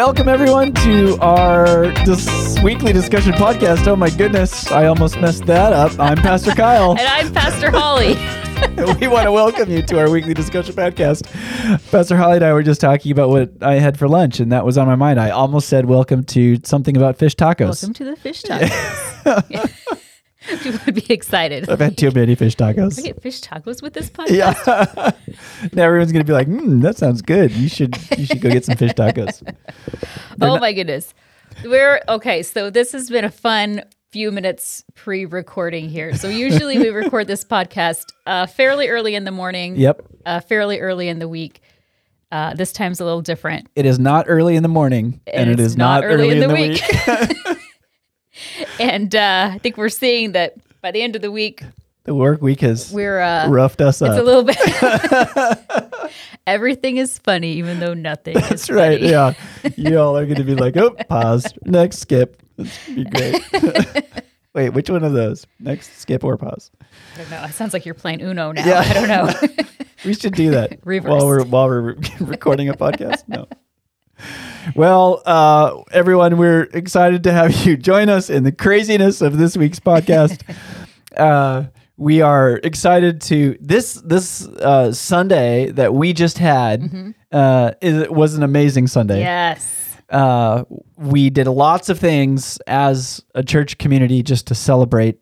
Welcome, everyone, to our weekly discussion podcast. Oh, my goodness. I almost messed that up. I'm Pastor Kyle. And I'm Pastor Holly. We want to welcome you to our weekly discussion podcast. Pastor Holly and I were just talking about what I had for lunch, and that was on my mind. I almost said welcome to something about fish tacos. Welcome to the fish tacos. Yeah. You would be excited. I've had too many fish tacos. We get fish tacos with this podcast? Yeah. Now everyone's going to be like, that sounds good. You should go get some fish tacos. My goodness. So this has been a fun few minutes pre-recording here. So usually we record this podcast fairly early in the morning. Yep. Fairly early in the week. This time's a little different. It is not early in the morning, and it is not early in the week. And I think we're seeing that by the end of the week, the work week has roughed us up. It's a little bit. Everything is funny, even though nothing is funny. Right. Yeah. You all are going to be like, oh, pause. Next, skip. It's going to be great. Wait, which one of those? Next, skip or pause? I don't know. It sounds like you're playing Uno now. Yeah. I don't know. We should do that while we're recording a podcast. No. Well, everyone, we're excited to have you join us in the craziness of this week's podcast. We are excited to this Sunday that we just had. Mm-hmm. It was an amazing Sunday. Yes. We did lots of things as a church community just to celebrate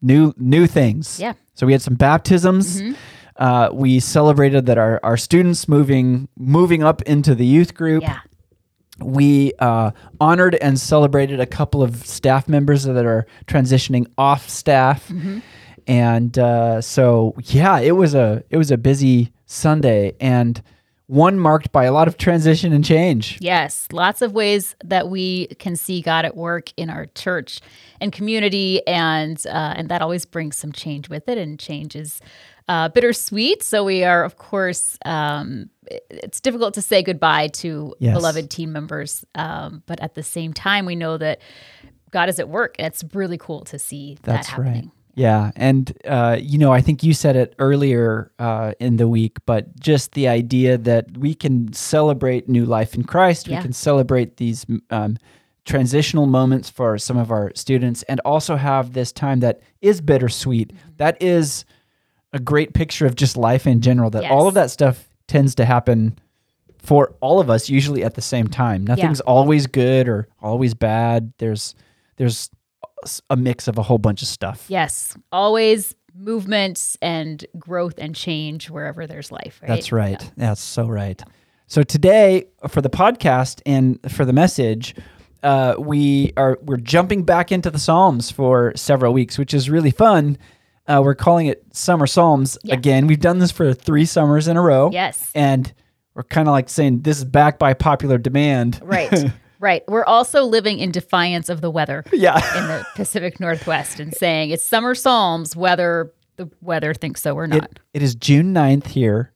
new things. Yeah. So we had some baptisms. Mm-hmm. We celebrated that our students moving up into the youth group. Yeah. We honored and celebrated a couple of staff members that are transitioning off staff. Mm-hmm. And it was a busy Sunday, and one marked by a lot of transition and change. Yes, lots of ways that we can see God at work in our church and community, and that always brings some change with it, and change is bittersweet. So we are, of course, it's difficult to say goodbye to beloved team members. But at the same time, we know that God is at work, and it's really cool to see that happening. That's right. Yeah. And, I think you said it earlier in the week, but just the idea that we can celebrate new life in Christ. Yeah. We can celebrate these transitional moments for some of our students, and also have this time that is bittersweet. Mm-hmm. That is a great picture of just life in general, that all of that stuff tends to happen for all of us, usually at the same time. Nothing's always good or always bad. There's a mix of a whole bunch of stuff. Yes. Always movements and growth and change wherever there's life, right? That's right. Yeah. That's so right. So today, for the podcast and for the message, we're jumping back into the Psalms for several weeks, which is really fun. We're calling it Summer Psalms again. We've done this for 3 summers in a row. Yes. And we're kind of like saying this is back by popular demand. Right. Right. We're also living in defiance of the weather in the Pacific Northwest, and saying it's Summer Psalms whether the weather thinks so or not. It is June 9th here,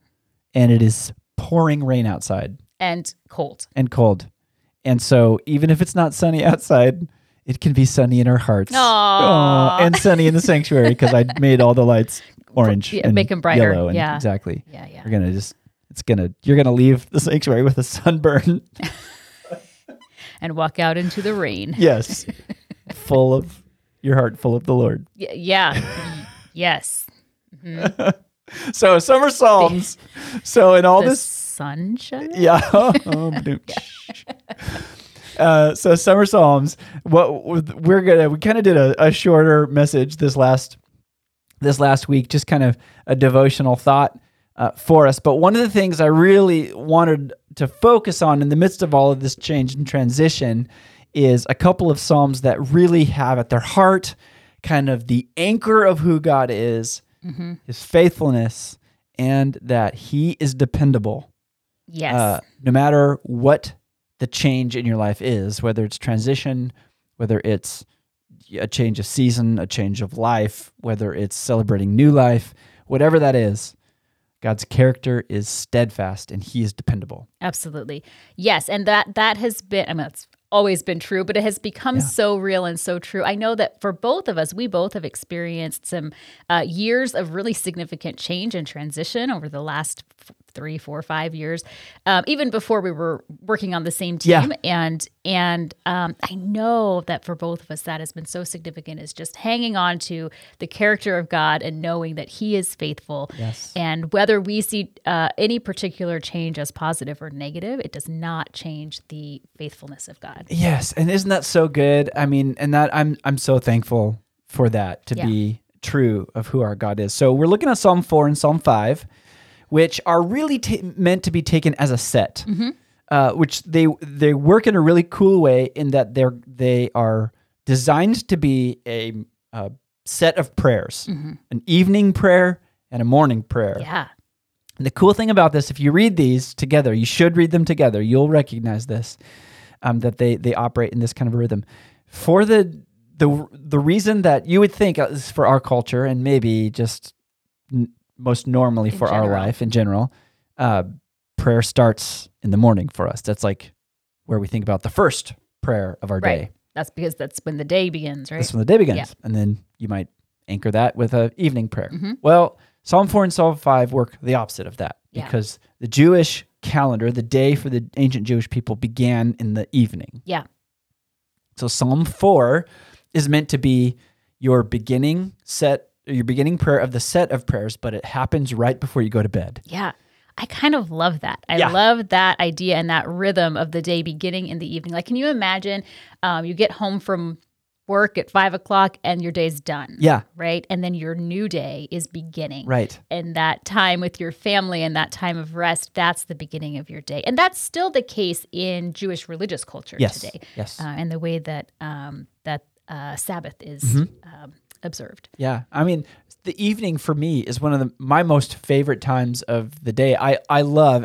and it is pouring rain outside. And cold. And so even if it's not sunny outside, it can be sunny in our hearts. Aww. And sunny in the sanctuary, because I made all the lights orange and make them brighter. Yellow. And exactly. Yeah. You're gonna leave the sanctuary with a sunburn and walk out into the rain. Yes, full of the Lord. Yeah. Yes. Mm-hmm. So Summer Psalms. So in all the sunshine. Yeah. So Summer Psalms. We kind of did a shorter message this last week, just kind of a devotional thought for us. But one of the things I really wanted to focus on in the midst of all of this change and transition is a couple of Psalms that really have at their heart kind of the anchor of who God is, mm-hmm. His faithfulness, and that He is dependable. Yes. No matter what the change in your life is, whether it's transition, whether it's a change of season, a change of life, whether it's celebrating new life, whatever that is, God's character is steadfast and He is dependable. Absolutely. Yes, and that has been, it's always been true, but it has become so real and so true. I know that for both of us, we both have experienced some years of really significant change and transition over the last 3, 4, 5 years, even before we were working on the same team. Yeah. And I know that for both of us, that has been so significant, is just hanging on to the character of God and knowing that he is faithful. Yes. And whether we see any particular change as positive or negative, it does not change the faithfulness of God. Yes. And isn't that so good? I mean, and that I'm so thankful for that to be true of who our God is. So we're looking at Psalm 4 and Psalm 5, which are really meant to be taken as a set, mm-hmm. Which they work in a really cool way in that they are designed to be a set of prayers, mm-hmm. an evening prayer and a morning prayer. Yeah. And the cool thing about this, if you read these together, you should read them together, you'll recognize this, that they operate in this kind of rhythm. For the reason that you would think is for our culture and maybe just most normally for our life in general, prayer starts in the morning for us. That's like where we think about the first prayer of our day. That's because that's when the day begins, right? That's when the day begins. Yeah. And then you might anchor that with an evening prayer. Mm-hmm. Well, Psalm 4 and Psalm 5 work the opposite of that because the Jewish calendar, the day for the ancient Jewish people began in the evening. Yeah. So Psalm 4 is meant to be your beginning prayer of the set of prayers, but it happens right before you go to bed. Yeah. I kind of love that. I love that idea and that rhythm of the day beginning in the evening. Like, can you imagine you get home from work at 5 o'clock and your day's done. Yeah. Right. And then your new day is beginning. Right. And that time with your family and that time of rest, that's the beginning of your day. And that's still the case in Jewish religious culture today. Yes. And the way that Sabbath is mm-hmm. Observed. Yeah. I mean, the evening for me is one of my most favorite times of the day. I love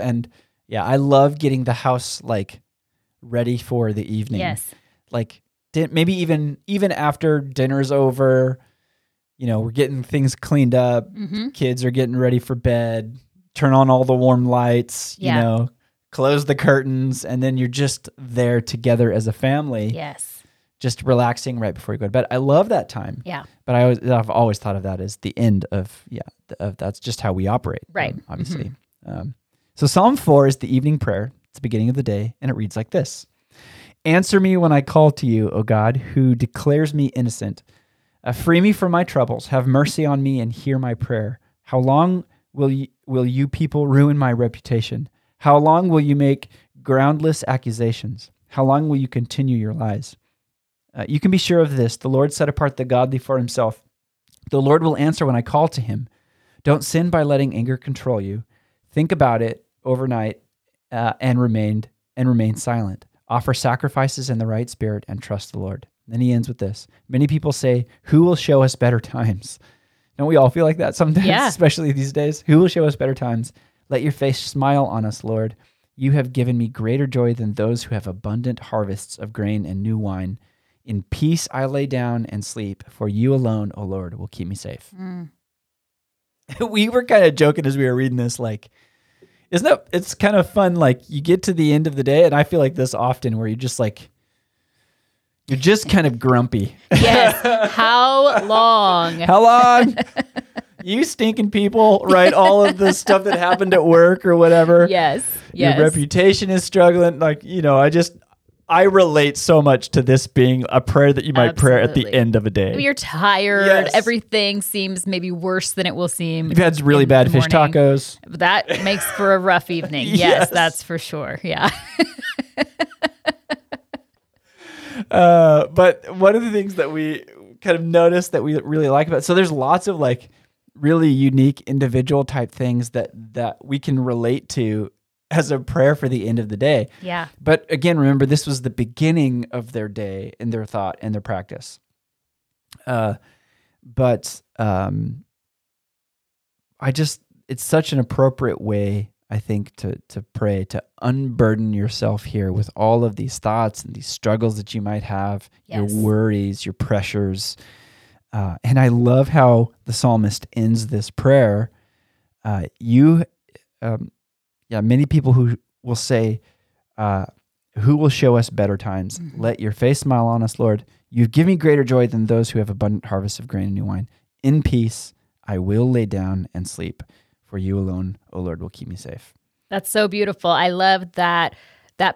getting the house like ready for the evening. Yes. Like, maybe even after dinner's over, you know, we're getting things cleaned up, mm-hmm. kids are getting ready for bed, turn on all the warm lights, you know, close the curtains, and then you're just there together as a family. Yes. Just relaxing right before you go to bed. I love that time. Yeah. But I've always thought of that as the end of that's just how we operate. Right. Obviously. Mm-hmm. So Psalm 4 is the evening prayer. It's the beginning of the day, and it reads like this. Answer me when I call to you, O God, who declares me innocent. Free me from my troubles. Have mercy on me and hear my prayer. How long will you people ruin my reputation? How long will you make groundless accusations? How long will you continue your lies? You can be sure of this. The Lord set apart the godly for himself. The Lord will answer when I call to him. Don't sin by letting anger control you. Think about it overnight and remain silent. Offer sacrifices in the right spirit and trust the Lord. And then he ends with this. Many people say, who will show us better times? Don't we all feel like that sometimes, especially these days? Who will show us better times? Let your face smile on us, Lord. You have given me greater joy than those who have abundant harvests of grain and new wine. In peace I lay down and sleep, for you alone, O Lord, will keep me safe. Mm. We were kind of joking as we were reading this, like, it's kind of fun, like, you get to the end of the day, and I feel like this often, where you're just kind of grumpy. Yes. How long? You stinking people, right? All of the stuff that happened at work or whatever. Yes. Your reputation is struggling. Like, you know, I relate so much to this being a prayer that you might pray at the end of a day. You're tired. Yes. Everything seems maybe worse than it will seem. You've had really bad fish tacos. That makes for a rough evening. Yes, that's for sure. Yeah. But one of the things that we kind of noticed that we really like about it, so there's lots of like really unique individual type things that we can relate to as a prayer for the end of the day. Yeah. But again, remember, this was the beginning of their day and their thought and their practice. It's such an appropriate way, I think, to pray, to unburden yourself here with all of these thoughts and these struggles that you might have, your worries, your pressures. And I love how the psalmist ends this prayer. Many people who will say, who will show us better times? Mm-hmm. Let your face smile on us, Lord. You give me greater joy than those who have abundant harvest of grain and new wine. In peace, I will lay down and sleep, for you alone, O Lord, will keep me safe. That's so beautiful. I love that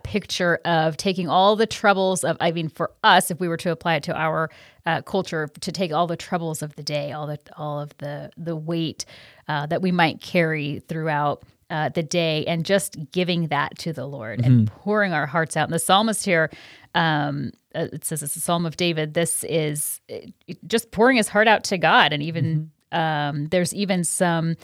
picture of taking all the troubles of, I mean, for us, if we were to apply it to our culture, to take all the troubles of the day, all of the weight that we might carry throughout the day, and just giving that to the Lord and pouring our hearts out. And the psalmist here, it says it's a Psalm of David. This is just pouring his heart out to God, and even there's even some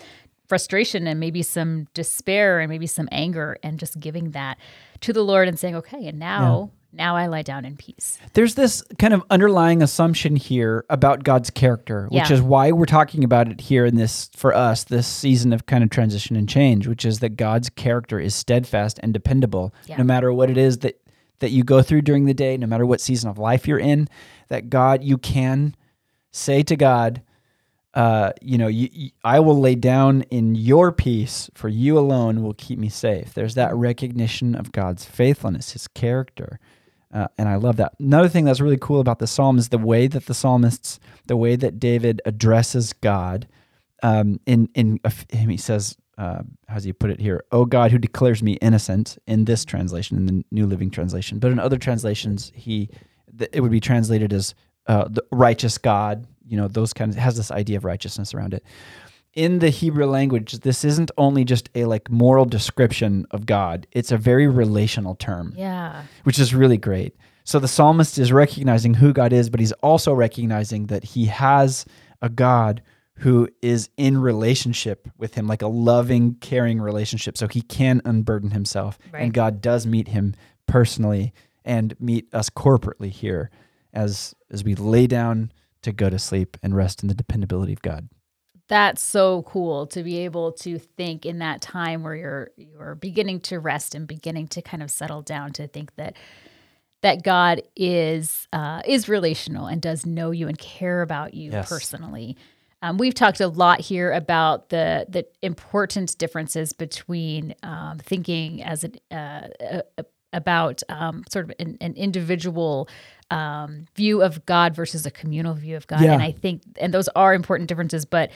frustration and maybe some despair and maybe some anger, and just giving that to the Lord and saying, okay, and now I lie down in peace. There's this kind of underlying assumption here about God's character, which is why we're talking about it here in this, for us, this season of kind of transition and change, which is that God's character is steadfast and dependable, no matter what it is that you go through during the day, no matter what season of life you're in, that God, you can say to God, I will lay down in your peace, for you alone will keep me safe. There's that recognition of God's faithfulness, his character, and I love that. Another thing that's really cool about the Psalm is the way that the way that David addresses God. He says, how does he put it here? "O God, who declares me innocent," in this translation, in the New Living Translation. But in other translations, it would be translated as the righteous God. Those kinds, it has this idea of righteousness around it. In the Hebrew language, this isn't only just a moral description of God, it's a very relational term, which is really great. So the psalmist is recognizing who God is, but he's also recognizing that he has a God who is in relationship with him, like a loving, caring relationship, so he can unburden himself. Right. And God does meet him personally and meet us corporately here as we lay down to go to sleep and rest in the dependability of God. That's so cool to be able to think in that time where you're beginning to rest and beginning to kind of settle down, to think that God is relational and does know you and care about you personally. We've talked a lot here about the important differences between thinking as sort of an individual view of God versus a communal view of God. Yeah. And I think, and those are important differences, but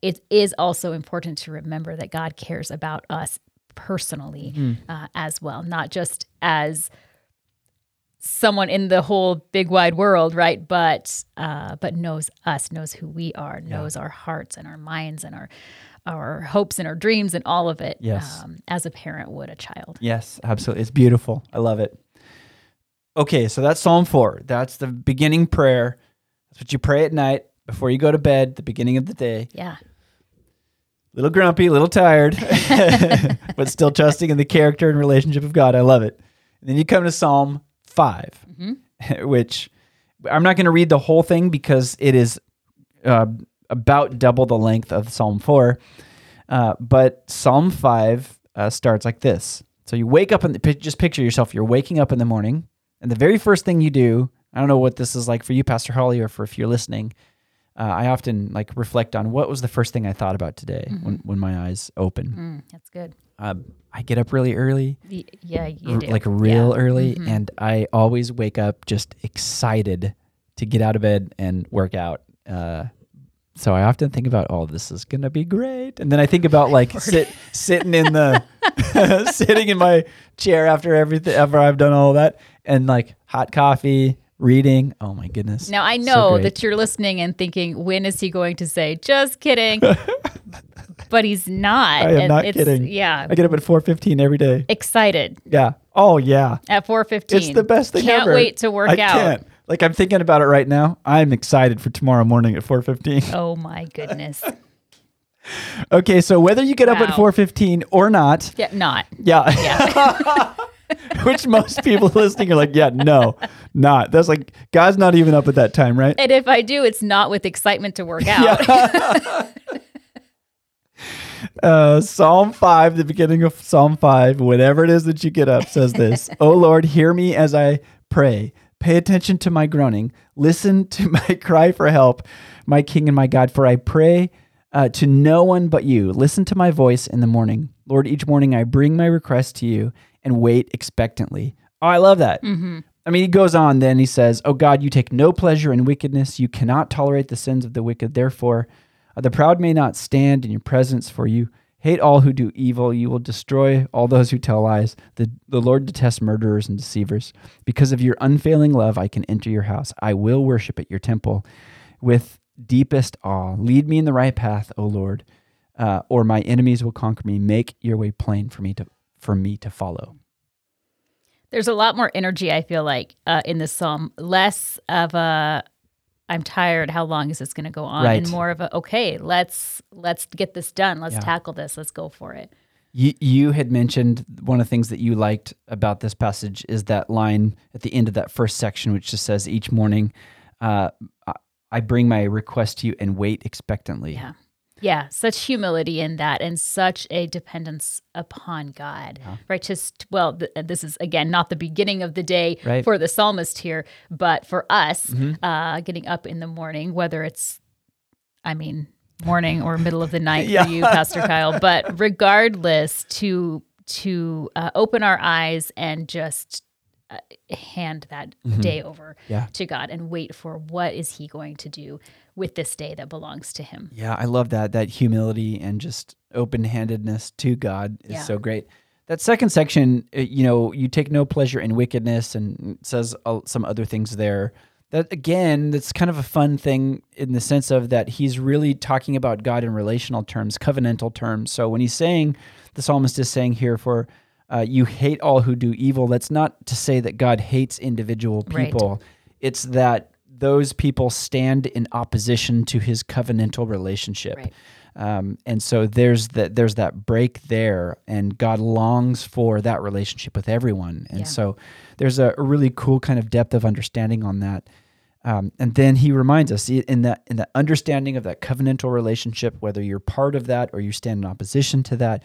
it is also important to remember that God cares about us personally as well, not just as someone in the whole big wide world, right? But knows us, knows who we are, knows our hearts and our minds and our hopes and our dreams and all of it, as a parent would a child. Yes, absolutely. It's beautiful. I love it. Okay, so that's Psalm 4. That's the beginning prayer. That's what you pray at night before you go to bed, the beginning of the day. Yeah. Little grumpy, little tired, but still trusting in the character and relationship of God. I love it. And then you come to Psalm 5, which I'm not going to read the whole thing because it is about double the length of Psalm 4. But Psalm 5 starts like this. So you wake up, and just picture yourself. You're waking up in the morning, and the very first thing you do, I don't know what this is like for you, Pastor Holly, or if you're listening, I often reflect on what was the first thing I thought about today when my eyes open. That's good. I get up really early. Yeah, you do. Early, and I always wake up just excited to get out of bed and work out. So I often think about, oh, this is going to be great. And then I think about sitting in my chair after I've done all that, and hot coffee, reading. Oh my goodness. Now I know that you're listening and thinking, when is he going to say, just kidding? But he's not. I am not kidding. Yeah. I get up at 4:15 every day. Excited. Yeah. Oh yeah. At 4:15. It's the best thing ever. Can't wait to work out. I can't. I'm thinking about it right now. I'm excited for tomorrow morning at 4:15. Oh my goodness. Okay, so whether you get up at 4:15 or not. Yeah, not. Yeah. Which most people listening are not. That's God's not even up at that time, right? And if I do, it's not with excitement to work out. Yeah. Psalm 5, the beginning of Psalm 5, whatever it is that you get up, says this. Oh Lord, hear me as I pray. Pay attention to my groaning. Listen to my cry for help, my King and my God, for I pray to no one but you. Listen to my voice in the morning. Lord, each morning I bring my request to you and wait expectantly. Oh, I love that. I mean, he goes on then. He says, oh God, you take no pleasure in wickedness. You cannot tolerate the sins of the wicked. Therefore, the proud may not stand in your presence, for you Hate all who do evil. You will destroy all those who tell lies. The Lord detests murderers and deceivers. Because of your unfailing love, I can enter your house. I will worship at your temple with deepest awe. Lead me in the right path, O Lord, or my enemies will conquer me. Make your way plain for me to follow. There's a lot more energy, I feel like, in this psalm. Less of a, I'm tired, how long is this going to go on? Right. And more of a, okay, let's get this done. Let's tackle this. Let's go for it. You had mentioned one of the things that you liked about this passage is that line at the end of that first section, which just says, each morning, I bring my request to you and wait expectantly. Yeah, such humility in that and such a dependence upon God. Yeah. Right? This is, again, not the beginning of the day for the psalmist here, but for us, getting up in the morning, whether it's, morning or middle of the night for you, Pastor Kyle, but regardless, to open our eyes and just hand that day over to God and wait for what is he going to do with this day that belongs to him. Yeah, I love that humility and just open-handedness to God is so great. That second section, you take no pleasure in wickedness, and it says some other things there. That, again, that's kind of a fun thing in the sense of that he's really talking about God in relational terms, covenantal terms. So when he's saying, the psalmist is saying here for, you hate all who do evil. That's not to say that God hates individual people. Right. It's that those people stand in opposition to his covenantal relationship. Right. And so there's that break there, and God longs for that relationship with everyone. And so there's a really cool kind of depth of understanding on that. And then he reminds us in the understanding of that covenantal relationship, whether you're part of that or you stand in opposition to that,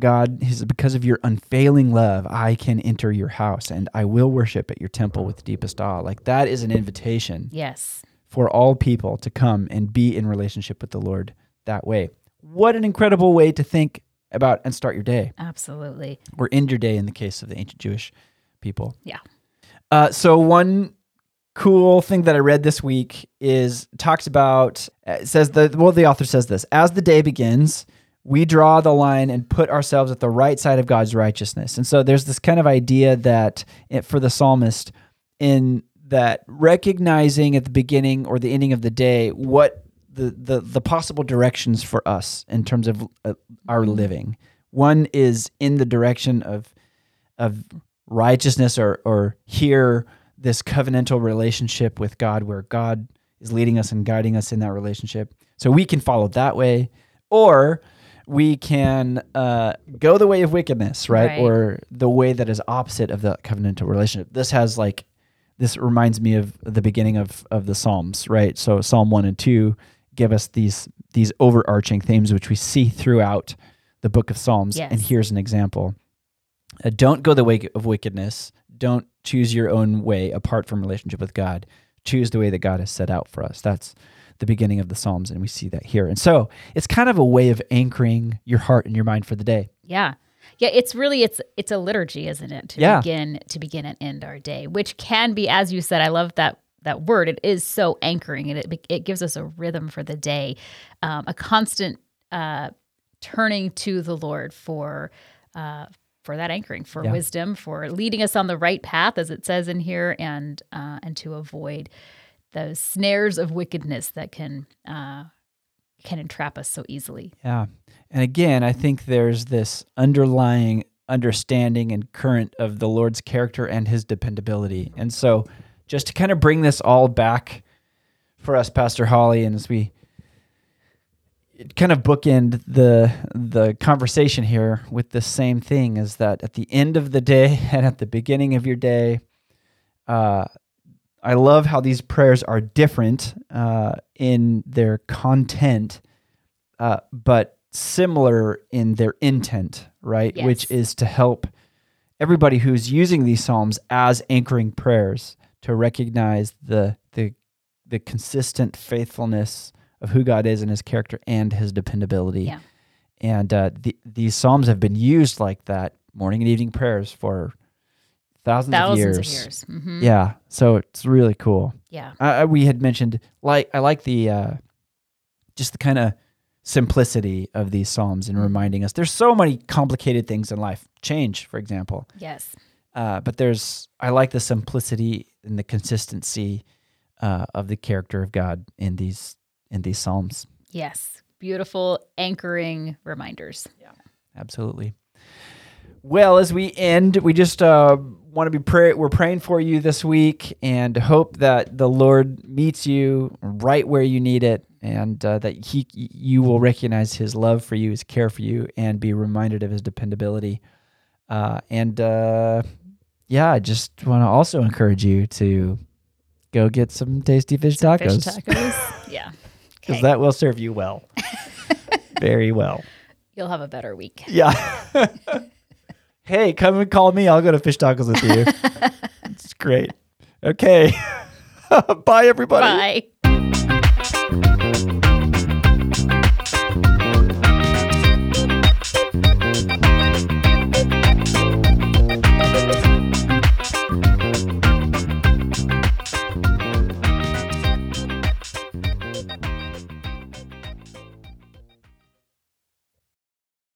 God, because of your unfailing love, I can enter your house and I will worship at your temple with deepest awe. Like that is an invitation for all people to come and be in relationship with the Lord that way. What an incredible way to think about and start your day. Absolutely. Or end your day in the case of the ancient Jewish people. Yeah. So one cool thing that I read this week the author says this, as the day begins, we draw the line and put ourselves at the right side of God's righteousness. And so there's this kind of idea that for the psalmist in that recognizing at the beginning or the ending of the day what the possible directions for us in terms of our living. One is in the direction of righteousness or here this covenantal relationship with God where God is leading us and guiding us in that relationship. So we can follow that way or we can go the way of wickedness, right? Or the way that is opposite of the covenantal relationship. This reminds me of the beginning of the Psalms, right? So Psalm 1 and 2 give us these overarching themes, which we see throughout the book of Psalms. Yes. And here's an example. Don't go the way of wickedness. Don't choose your own way apart from relationship with God. Choose the way that God has set out for us. That's the beginning of the Psalms, and we see that here. And so it's kind of a way of anchoring your heart and your mind for the day. Yeah. Yeah, it's really, it's a liturgy, isn't it? To begin and end our day, which can be, as you said, I love that word. It is so anchoring, and it gives us a rhythm for the day, a constant turning to the Lord for that anchoring, for wisdom, for leading us on the right path, as it says in here, and to avoid those snares of wickedness that can entrap us so easily. Yeah. And again, I think there's this underlying understanding and current of the Lord's character and his dependability. And so just to kind of bring this all back for us, Pastor Holly, and as we kind of bookend the conversation here with the same thing, is that at the end of the day and at the beginning of your day, I love how these prayers are different in their content, but similar in their intent, right? Yes. Which is to help everybody who's using these psalms as anchoring prayers to recognize the consistent faithfulness of who God is and his character and his dependability. Yeah. And these psalms have been used like that, morning and evening prayers, for thousands of years. Mm-hmm. Yeah, so it's really cool. Yeah, we had mentioned I like the just the kind of simplicity of these Psalms and reminding us there's so many complicated things in life. Change, for example. Yes. But I like the simplicity and the consistency of the character of God in these Psalms. Yes. Beautiful anchoring reminders. Yeah, absolutely. Well, as we end, we just want to be we're praying for you this week and hope that the Lord meets you right where you need it, and that you will recognize his love for you, his care for you, and be reminded of his dependability. I just want to also encourage you to go get some tasty fish tacos. Fish tacos, yeah. Because that will serve you well. Very well. You'll have a better week. Yeah. Hey, come and call me. I'll go to fish tacos with you. It's great. Okay. Bye, everybody. Bye.